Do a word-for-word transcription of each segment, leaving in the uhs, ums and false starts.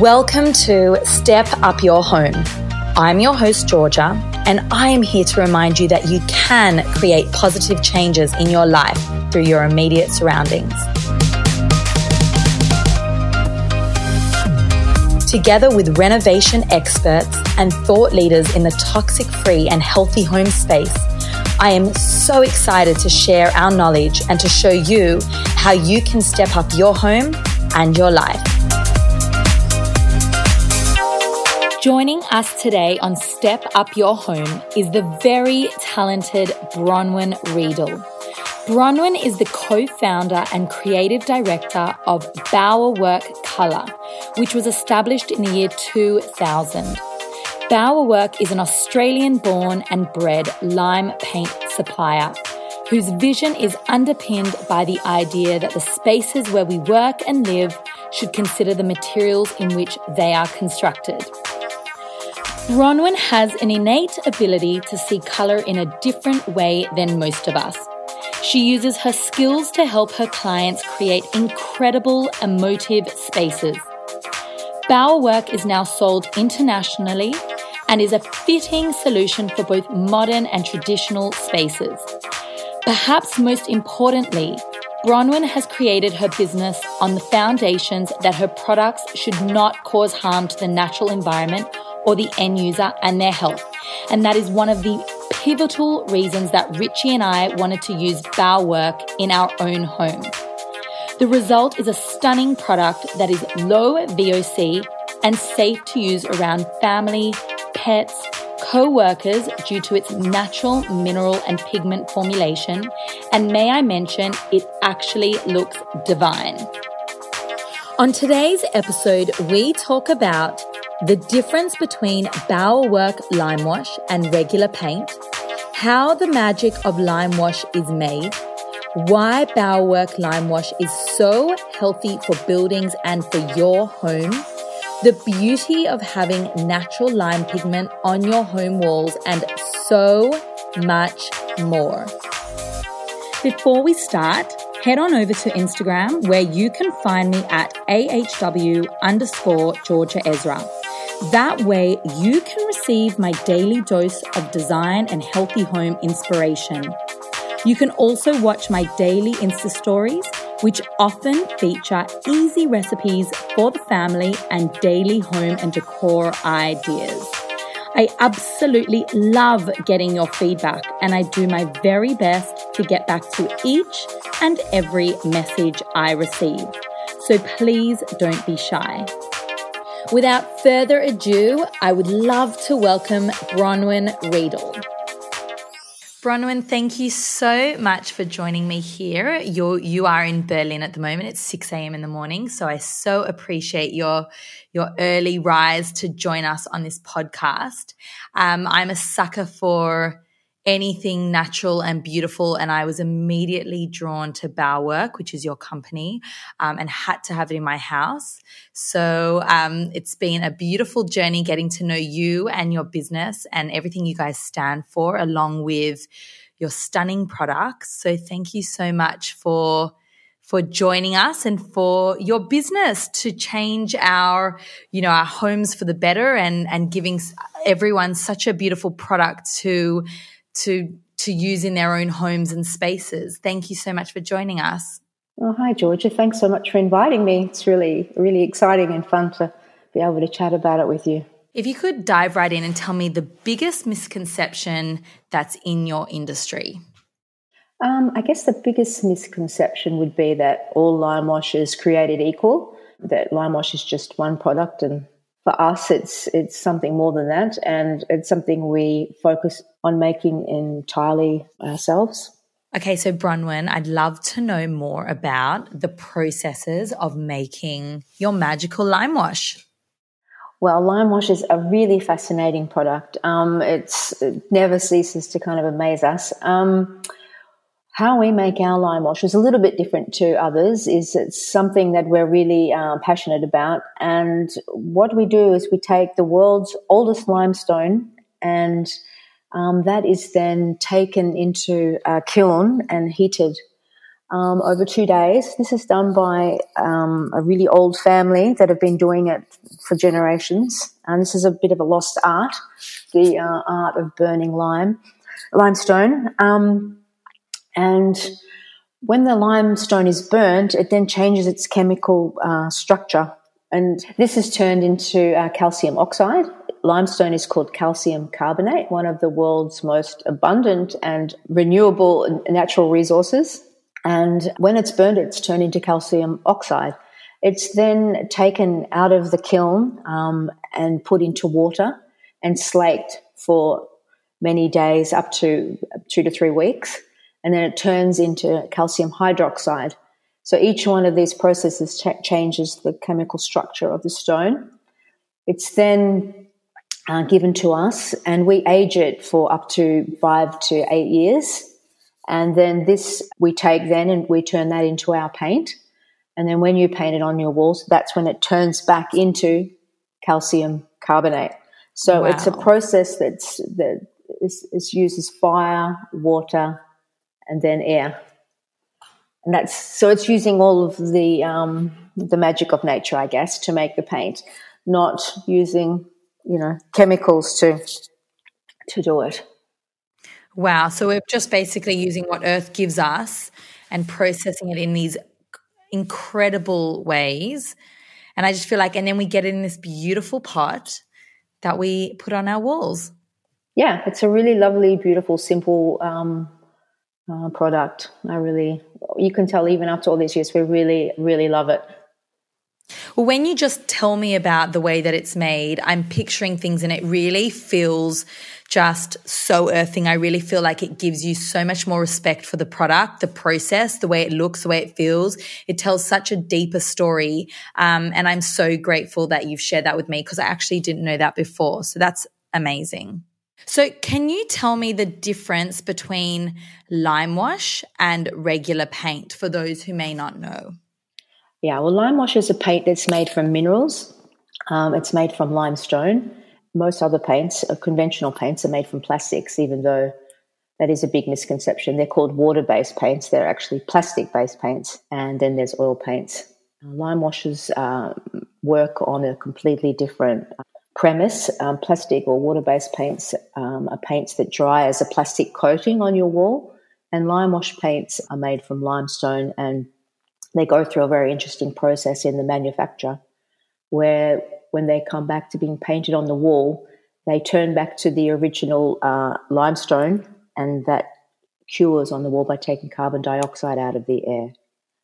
Welcome to Step Up Your Home. I'm your host, Georgia, and I am here to remind you that you can create positive changes in your life through your immediate surroundings. Together with renovation experts and thought leaders in the toxic-free and healthy home space, I am so excited to share our knowledge and to show you how you can step up your home and your life. Joining us today on Step Up Your Home is the very talented Bronwyn Riedel. Bronwyn is the co-founder and creative director of Bauwerk Colour, which was established in the year two thousand. Bauwerk is an Australian-born and bred lime paint supplier whose vision is underpinned by the idea that the spaces where we work and live should consider the materials in which they are constructed. Bronwyn has an innate ability to see colour in a different way than most of us. She uses her skills to help her clients create incredible, emotive spaces. Bauwerk is now sold internationally and is a fitting solution for both modern and traditional spaces. Perhaps most importantly, Bronwyn has created her business on the foundations that her products should not cause harm to the natural environment or the end user and their health. And that is one of the pivotal reasons that Richie and I wanted to use Bauwerk in our own home. The result is a stunning product that is low V O C and safe to use around family, pets, co-workers due to its natural mineral and pigment formulation. And may I mention, it actually looks divine. On today's episode, we talk about the difference between Bauwerk lime wash and regular paint, how the magic of lime wash is made, why Bauwerk Lime Wash is so healthy for buildings and for your home, the beauty of having natural lime pigment on your home walls, and so much more. Before we start, head on over to Instagram where you can find me at ahw underscore Georgia Ezra. That way you can receive my daily dose of design and healthy home inspiration. You can also watch my daily Insta stories, which often feature easy recipes for the family and daily home and decor ideas. I absolutely love getting your feedback, and I do my very best to get back to each and every message I receive. So please don't be shy. Without further ado, I would love to welcome Bronwyn Riedel. Bronwyn, thank you so much for joining me here. You're, you are in Berlin at the moment. It's six a.m. in the morning, so I so appreciate your, your early rise to join us on this podcast. Um, I'm a sucker for anything natural and beautiful, and I was immediately drawn to Bauwerk, which is your company, um, and had to have it in my house. So um, it's been a beautiful journey getting to know you and your business and everything you guys stand for, along with your stunning products. So thank you so much for for joining us and for your business to change our, you know, our homes for the better, and and giving everyone such a beautiful product to. to to use in their own homes and spaces. Thank you so much for joining us. Oh, hi, Georgia. Thanks so much for inviting me. It's really, really exciting and fun to be able to chat about it with you. If you could dive right in and tell me the biggest misconception that's in your industry. Um, I guess the biggest misconception would be that all lime wash is created equal, that lime wash is just one product, and for us, it's it's something more than that, and it's something we focus on making entirely ourselves. Okay, so Bronwyn, I'd love to know more about the processes of making your magical lime wash. Well, lime wash is a really fascinating product. Um, it's, it never ceases to kind of amaze us. Um, How we make our lime wash is a little bit different to others. Is it's something that we're really uh, passionate about. And what we do is we take the world's oldest limestone, and um, that is then taken into a kiln and heated um, over two days. This is done by um, a really old family that have been doing it for generations, and this is a bit of a lost art, the uh, art of burning lime, limestone. Um, and when the limestone is burnt, it then changes its chemical uh, structure, and this is turned into uh, calcium oxide. Limestone is called calcium carbonate, one of the world's most abundant and renewable natural resources. And when it's burned, it's turned into calcium oxide. It's then taken out of the kiln um, and put into water and slaked for many days, up to two to three weeks, and then it turns into calcium hydroxide. So each one of these processes ch- changes the chemical structure of the stone. It's then Uh, given to us, and we age it for up to five to eight years. And then this we take then and we turn that into our paint. And then when you paint it on your walls, that's when it turns back into calcium carbonate. So wow. It's a process that's, that is, is uses fire, water, and then air. And that's, so it's using all of the, um, the magic of nature, I guess, to make the paint, not using, you know, chemicals to to do it. Wow. So we're just basically using what Earth gives us and processing it in these incredible ways. And I just feel like, and then we get it in this beautiful pot that we put on our walls. Yeah, it's a really lovely, beautiful, simple um, uh, product. I really, you can tell even after all these years, we really, really love it. Well, when you just tell me about the way that it's made, I'm picturing things and it really feels just so earthing. I really feel like it gives you so much more respect for the product, the process, the way it looks, the way it feels. It tells such a deeper story. Um, and I'm so grateful that you've shared that with me, because I actually didn't know that before. So that's amazing. So can you tell me the difference between lime wash and regular paint for those who may not know? Yeah, well, lime wash is a paint that's made from minerals. Um, it's made from limestone. Most other paints, uh, conventional paints, are made from plastics, even though that is a big misconception. They're called water-based paints. They're actually plastic-based paints, and then there's oil paints. Lime washes uh, work on a completely different premise. Um, plastic or water-based paints um, are paints that dry as a plastic coating on your wall, and lime wash paints are made from limestone, and they go through a very interesting process in the manufacture where when they come back to being painted on the wall, they turn back to the original uh, limestone, and that cures on the wall by taking carbon dioxide out of the air.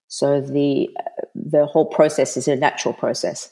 So the the whole process is a natural process.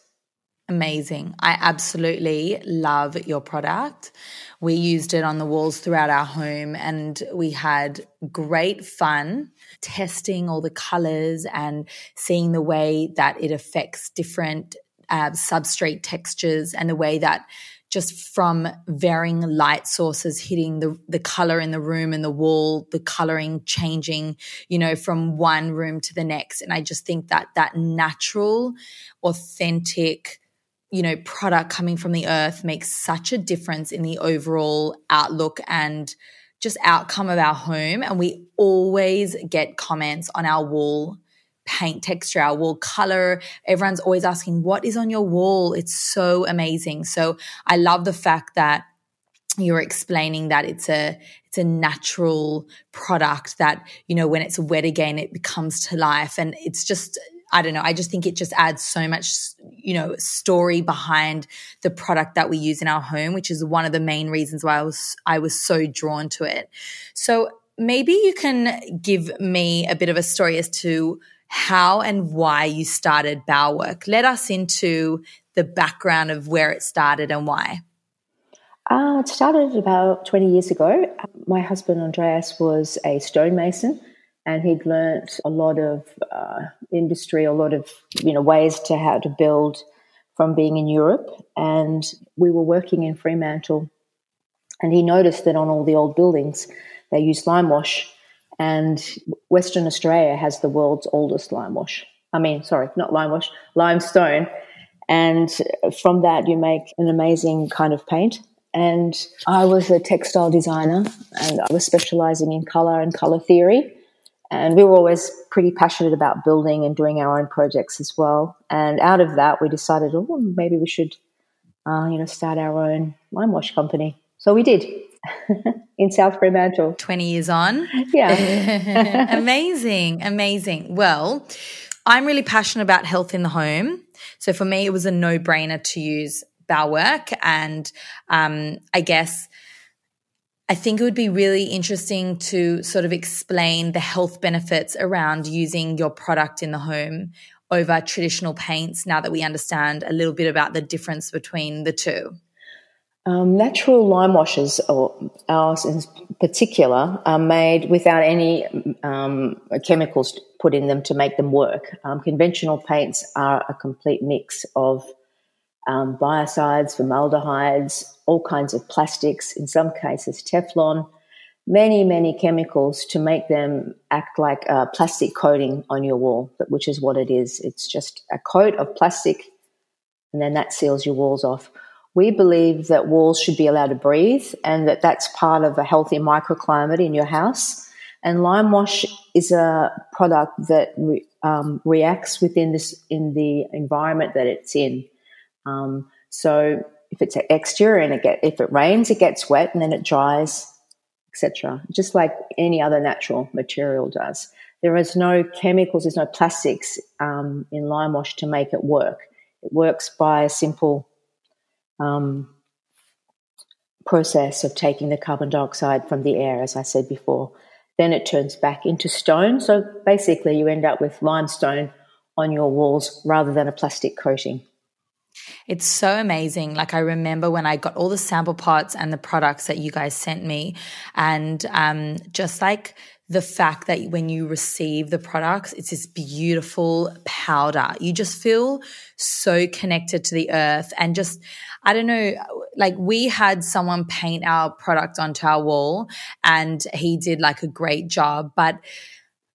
Amazing. I absolutely love your product. We used it on the walls throughout our home, and we had great fun testing all the colors and seeing the way that it affects different uh, substrate textures, and the way that just from varying light sources hitting the, the color in the room and the wall, the coloring changing, you know, from one room to the next. And I just think that that natural, authentic, you know, product coming from the earth makes such a difference in the overall outlook and just outcome of our home. And we always get comments on our wall paint texture, our wall color. Everyone's always asking, what is on your wall? It's so amazing. So I love the fact that you're explaining that it's a it's a natural product that, you know, when it's wet again, it comes to life. And it's just, I don't know, I just think it just adds so much, you know, story behind the product that we use in our home, which is one of the main reasons why I was I was so drawn to it. So maybe you can give me a bit of a story as to how and why you started Bauwerk. Let us into the background of where it started and why. Uh, it started about twenty years ago. My husband Andreas was a stonemason, and he'd learnt a lot of uh, industry, a lot of, you know, ways to how to build from being in Europe. And we were working in Fremantle, and he noticed that on all the old buildings they use lime wash, and Western Australia has the world's oldest lime wash. I mean, sorry, not lime wash, limestone. And from that you make an amazing kind of paint. And I was a textile designer, and I was specialising in colour and colour theory. And we were always pretty passionate about building and doing our own projects as well. And out of that, we decided, oh, maybe we should, uh, you know, start our own wine wash company. So we did in South Fremantle. twenty years on. Yeah. Amazing, amazing. Well, I'm really passionate about health in the home. So for me, it was a no-brainer to use Bauwerk. And um, I guess I think it would be really interesting to sort of explain the health benefits around using your product in the home over traditional paints now that we understand a little bit about the difference between the two. Um, natural lime washes, or ours in particular, are made without any um, chemicals put in them to make them work. Um, conventional paints are a complete mix of um, biocides, formaldehydes, all kinds of plastics, in some cases Teflon, many, many chemicals to make them act like a plastic coating on your wall, which is what it is. It's just a coat of plastic, and then that seals your walls off. We believe that walls should be allowed to breathe, and that that's part of a healthy microclimate in your house. And lime wash is a product that re, um, reacts within this in the environment that it's in. Um, so if it's an exterior and it get, if it rains, it gets wet and then it dries, et cetera, just like any other natural material does. There is no chemicals, there's no plastics um, in lime wash to make it work. It works by a simple um, process of taking the carbon dioxide from the air, as I said before. Then it turns back into stone. So basically you end up with limestone on your walls rather than a plastic coating. It's so amazing. Like, I remember when I got all the sample pots and the products that you guys sent me, and um, just like the fact that when you receive the products, it's this beautiful powder. You just feel so connected to the earth, and just, I don't know, like we had someone paint our product onto our wall and he did like a great job, but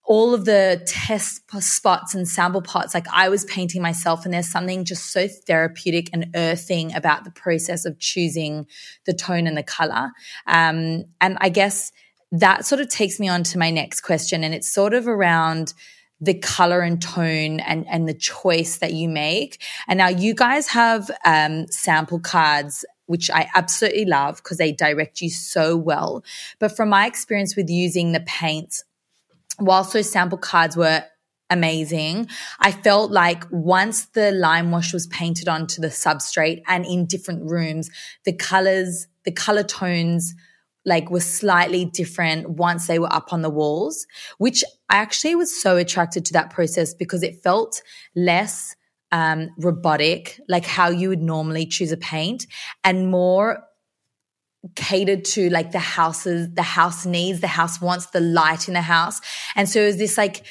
all of the test spots and sample pots, like I was painting myself, and there's something just so therapeutic and earthing about the process of choosing the tone and the color. Um, and I guess that sort of takes me on to my next question, and it's sort of around the color and tone and, and the choice that you make. And now you guys have um, sample cards, which I absolutely love because they direct you so well. But from my experience with using the paints, whilst those sample cards were amazing, I felt like once the lime wash was painted onto the substrate and in different rooms, the colors, the color tones like were slightly different once they were up on the walls, which I actually was so attracted to that process because it felt less um, robotic, like how you would normally choose a paint, and more catered to like the houses, the house needs, the house wants, the light in the house. And so it was this like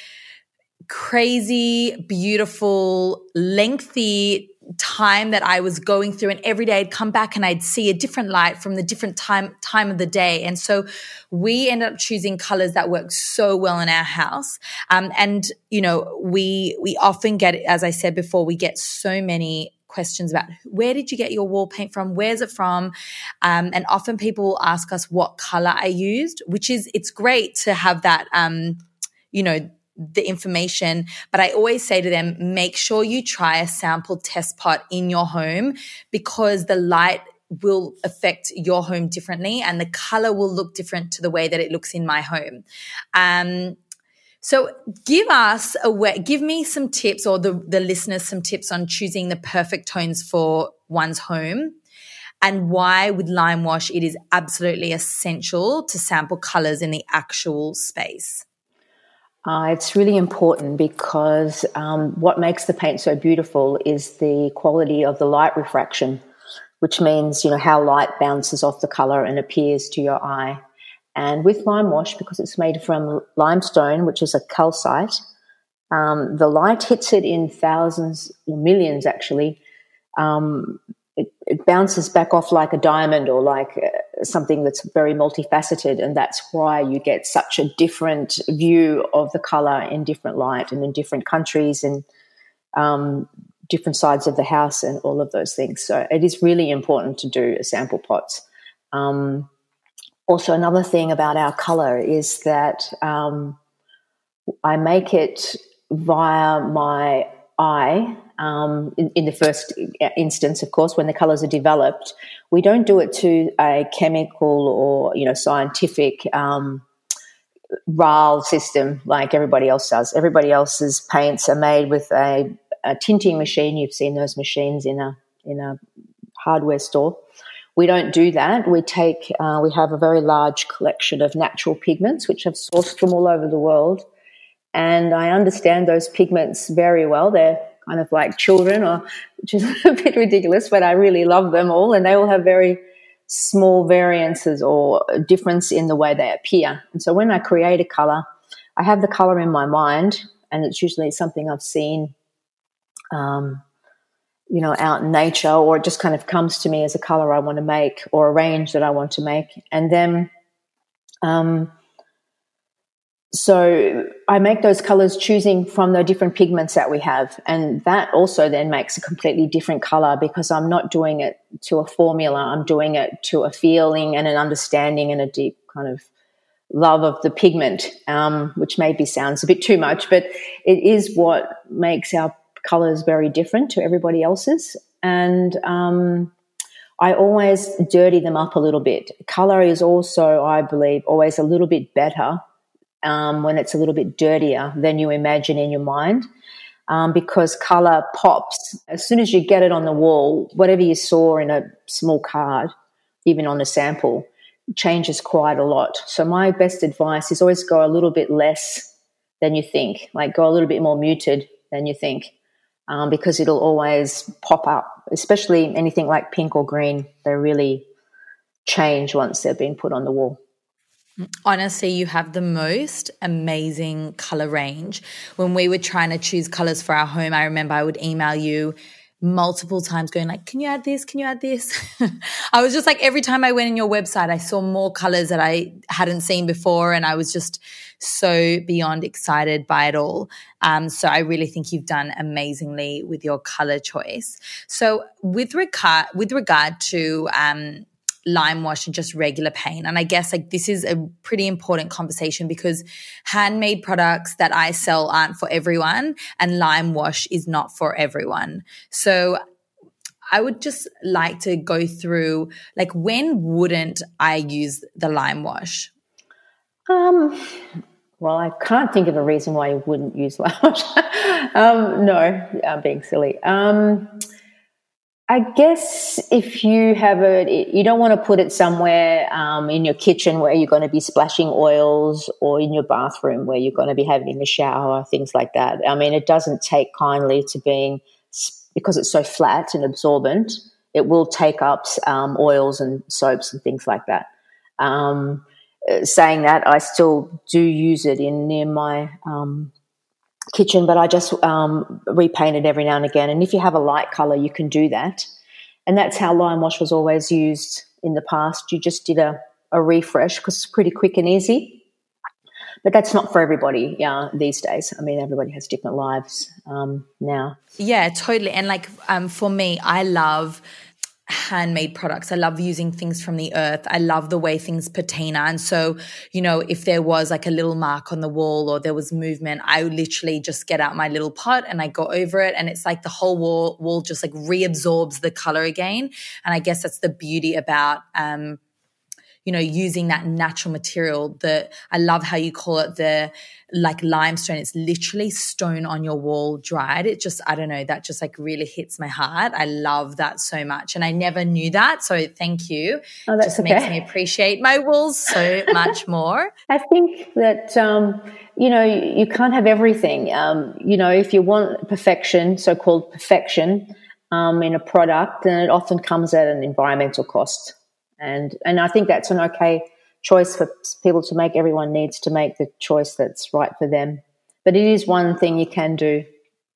crazy, beautiful, lengthy time that I was going through, and every day I'd come back and I'd see a different light from the different time time of the day. And so we ended up choosing colors that worked so well in our house. Um, and, you know, we we often get, as I said before, we get so many questions about where did you get your wall paint from? Where's it from? Um, and often people will ask us what color I used, which is, it's great to have that, um, you know, the information. But I always say to them, make sure you try a sample test pot in your home, because the light will affect your home differently and the color will look different to the way that it looks in my home. Um, So give us a way, give me some tips, or the, the listeners some tips on choosing the perfect tones for one's home, and why with lime wash it is absolutely essential to sample colors in the actual space. Uh, it's really important because um, what makes the paint so beautiful is the quality of the light refraction, which means, you know, how light bounces off the color and appears to your eye. And with lime wash, because it's made from limestone, which is a calcite, um, the light hits it in thousands, or millions actually. Um, it, it bounces back off like a diamond, or like uh, something that's very multifaceted, and that's why you get such a different view of the colour in different light and in different countries and um, different sides of the house and all of those things. So it is really important to do sample pots. Um Also, another thing about our colour is that um, I make it via my eye. Um, in, in the first instance, of course, when the colours are developed, we don't do it to a chemical or, you know, scientific um, R A L system like everybody else does. Everybody else's paints are made with a, a tinting machine. You've seen those machines in a in a hardware store. We don't do that. We take uh, we have a very large collection of natural pigments which I've sourced from all over the world, and I understand those pigments very well. They're kind of like children, or just a bit ridiculous, but I really love them all, and they all have very small variances or difference in the way they appear. And so when I create a colour, I have the colour in my mind, and it's usually something I've seen, um, you know, out in nature, or it just kind of comes to me as a colour I want to make or a range that I want to make. And then um, so I make those colours choosing from the different pigments that we have, and that also then makes a completely different colour, because I'm not doing it to a formula. I'm doing it to a feeling and an understanding and a deep kind of love of the pigment, um, which maybe sounds a bit too much, but it is what makes our colours very different to everybody else's. And um, I always dirty them up a little bit. Colour is also, I believe, always a little bit better Um, when it's a little bit dirtier than you imagine in your mind, um, because colour pops. As soon as you get it on the wall, whatever you saw in a small card, even on a sample, changes quite a lot. So my best advice is always go a little bit less than you think, like go a little bit more muted than you think, um, because it'll always pop up, especially anything like pink or green. They really change once they've been put on the wall. Honestly, you have the most amazing colour range. When we were trying to choose colours for our home, I remember I would email you multiple times going like, can you add this? Can you add this? I was just like, every time I went on your website, I saw more colours that I hadn't seen before, and I was just so beyond excited by it all. Um, so I really think you've done amazingly with your colour choice. So with regard, with regard to... Um, lime wash and just regular paint. And I guess like this is a pretty important conversation, because handmade products that I sell aren't for everyone, and lime wash is not for everyone. So I would just like to go through, like, when wouldn't I use the lime wash? Um, well, I can't think of a reason why you wouldn't use lime wash. um, no, I'm being silly. Um, I guess if you have it, you don't want to put it somewhere um, in your kitchen where you're going to be splashing oils, or in your bathroom where you're going to be having in the shower, things like that. I mean, it doesn't take kindly to being, because it's so flat and absorbent, it will take up um, oils and soaps and things like that. Um, saying that, I still do use it in near my um kitchen, but I just um, repaint it every now and again. And if you have a light colour, you can do that. And that's how lime wash was always used in the past. You just did a, a refresh, because it's pretty quick and easy. But that's not for everybody, yeah, these days. I mean, everybody has different lives um, now. Yeah, totally. And like um, for me, I love handmade products. I love using things from the earth. I love the way things patina. And so, you know, if there was like a little mark on the wall or there was movement, I would literally just get out my little pot and I go over it, and it's like the whole wall wall just like reabsorbs the color again. And I guess that's the beauty about um you know, using that natural material. The I love how you call it the like limestone. It's literally stone on your wall dried. It just, I don't know, that just like really hits my heart. I love that so much. And I never knew that. So thank you. Oh, that's okay. It just makes me appreciate my walls so much more. I think that, um, you know, you can't have everything. Um, you know, if you want perfection, so-called perfection um, in a product, then it often comes at an environmental cost. And and I think that's an okay choice for people to make. Everyone needs to make the choice that's right for them. But it is one thing you can do.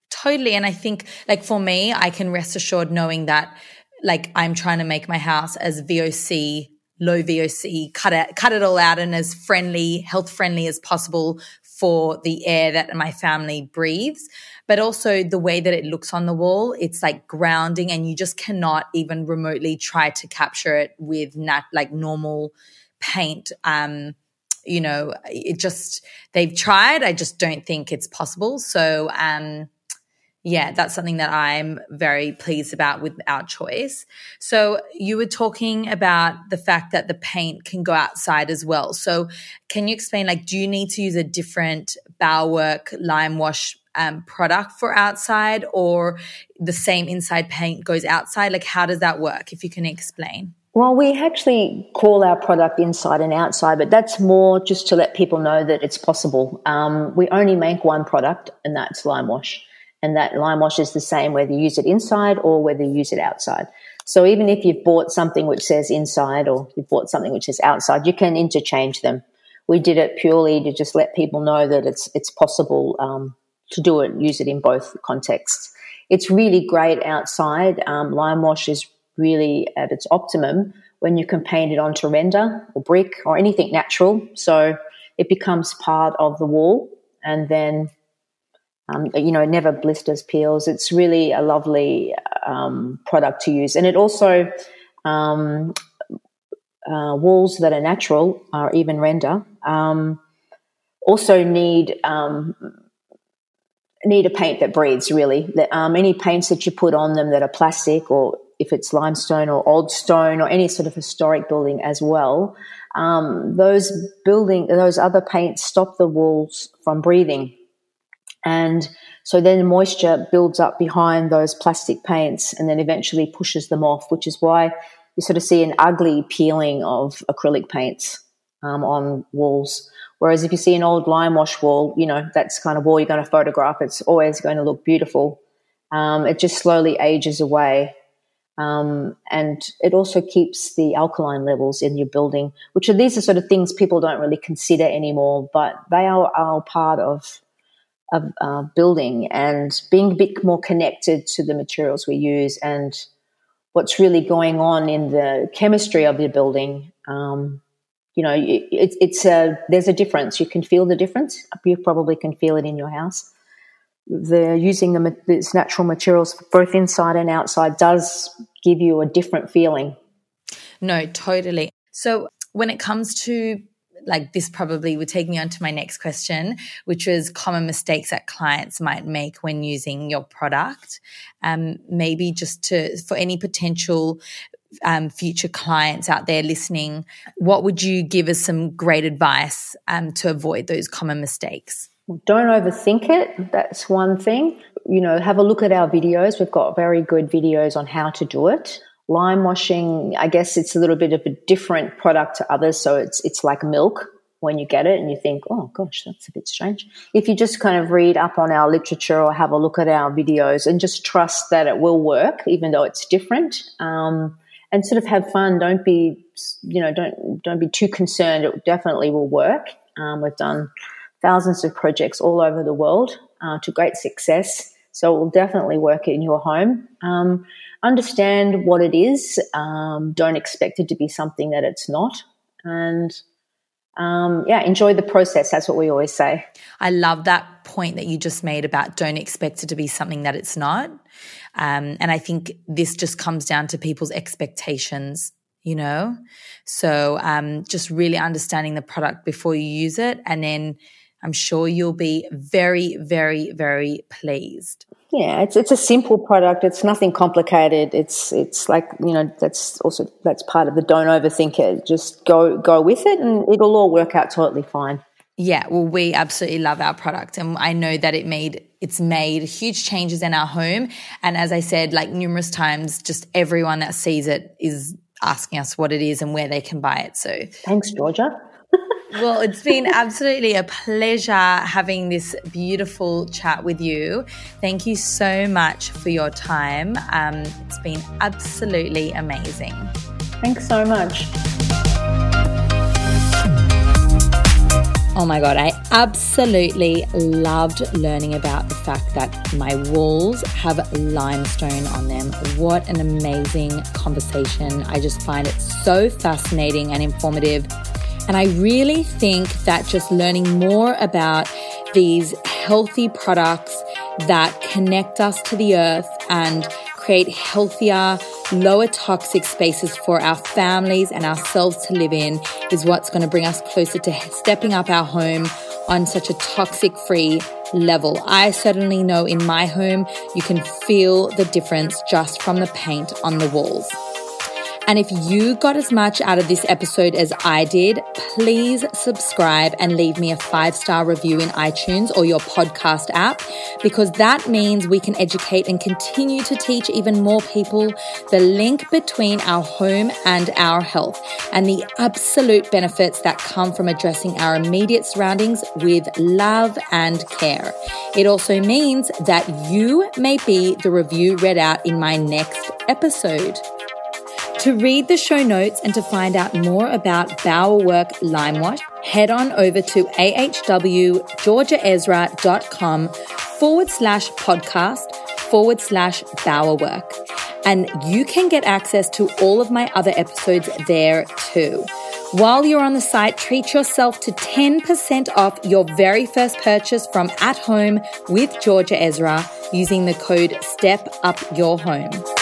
Totally. And I think, like, for me, I can rest assured knowing that, like, I'm trying to make my house as V O C, low V O C, cut it, cut it all out, and as friendly, health-friendly as possible for the air that my family breathes. But also the way that it looks on the wall, it's like grounding, and you just cannot even remotely try to capture it with nat- like normal paint. Um, you know, it just, they've tried. I just don't think it's possible. So, um, yeah, that's something that I'm very pleased about with our choice. So you were talking about the fact that the paint can go outside as well. So can you explain, like, do you need to use a different Bauwerk lime wash um, product for outside, or the same inside paint goes outside? Like, how does that work, if you can explain? Well, we actually call our product inside and outside, but that's more just to let people know that it's possible. Um, we only make one product, and that's lime wash. And that lime wash is the same whether you use it inside or whether you use it outside. So even if you've bought something which says inside or you've bought something which says outside, you can interchange them. We did it purely to just let people know that it's it's possible um, to do it, use it in both contexts. It's really great outside. Um, lime wash is really at its optimum when you can paint it onto render or brick or anything natural. So it becomes part of the wall, and then Um, you know, never blisters, peels. It's really a lovely um, product to use. And it also, um, uh, walls that are natural or even render um, also need um, need a paint that breathes, really. Um, any paints that you put on them that are plastic, or if it's limestone or old stone or any sort of historic building as well, um, those building, those other paints stop the walls from breathing. And so then moisture builds up behind those plastic paints and then eventually pushes them off, which is why you sort of see an ugly peeling of acrylic paints um, on walls. Whereas if you see an old lime wash wall, you know, that's kind of wall you're going to photograph. It's always going to look beautiful. Um, it just slowly ages away. Um, and it also keeps the alkaline levels in your building, which are these are sort of things people don't really consider anymore, but they are, are part of... of uh, building and being a bit more connected to the materials we use and what's really going on in the chemistry of your building. Um, you know, it, it's a, there's a difference. You can feel the difference. You probably can feel it in your house. The using the, these natural materials both inside and outside does give you a different feeling. No, totally. So when it comes to, like, this probably would take me on to my next question, which is common mistakes that clients might make when using your product. Um, maybe just to, for any potential um, future clients out there listening, what would you give us some great advice um, to avoid those common mistakes? Don't overthink it. That's one thing. You know, have a look at our videos. We've got very good videos on how to do it. Lime washing, I guess it's a little bit of a different product to others, so it's it's like milk when you get it and you think, oh, gosh, that's a bit strange. If you just kind of read up on our literature or have a look at our videos and just trust that it will work even though it's different, um, and sort of have fun. Don't be, you know, don't don't be too concerned. It definitely will work. Um, we've done thousands of projects all over the world uh, to great success, so it will definitely work in your home. Um, understand what it is. Um, don't expect it to be something that it's not. And, um, yeah, enjoy the process. That's what we always say. I love that point that you just made about don't expect it to be something that it's not. Um, and I think this just comes down to people's expectations, you know. So um, just really understanding the product before you use it, and then I'm sure you'll be very, very, very pleased. Yeah, it's it's a simple product. It's nothing complicated. It's it's like, you know, that's also that's part of the don't overthink it. Just go go with it and it'll all work out totally fine. Yeah, well, we absolutely love our product, and I know that it made it's made huge changes in our home. And as I said, like, numerous times, just everyone that sees it is asking us what it is and where they can buy it. So thanks, Georgia. Well, it's been absolutely a pleasure having this beautiful chat with you. Thank you so much for your time. Um, it's been absolutely amazing. Thanks so much. Oh my God, I absolutely loved learning about the fact that my walls have limestone on them. What an amazing conversation. I just find it so fascinating and informative. And I really think that just learning more about these healthy products that connect us to the earth and create healthier, lower toxic spaces for our families and ourselves to live in is what's going to bring us closer to stepping up our home on such a toxic-free level. I certainly know in my home, you can feel the difference just from the paint on the walls. And if you got as much out of this episode as I did, please subscribe and leave me a five-star review in iTunes or your podcast app, because that means we can educate and continue to teach even more people the link between our home and our health and the absolute benefits that come from addressing our immediate surroundings with love and care. It also means that you may be the review read out in my next episode. To read the show notes and to find out more about Bauwerk Limewash, head on over to ahwgeorgiaezra.com forward slash podcast forward slash Bauwerk. And you can get access to all of my other episodes there too. While you're on the site, treat yourself to ten percent off your very first purchase from At Home with Georgia Ezra using the code STEPUPYOURHOME.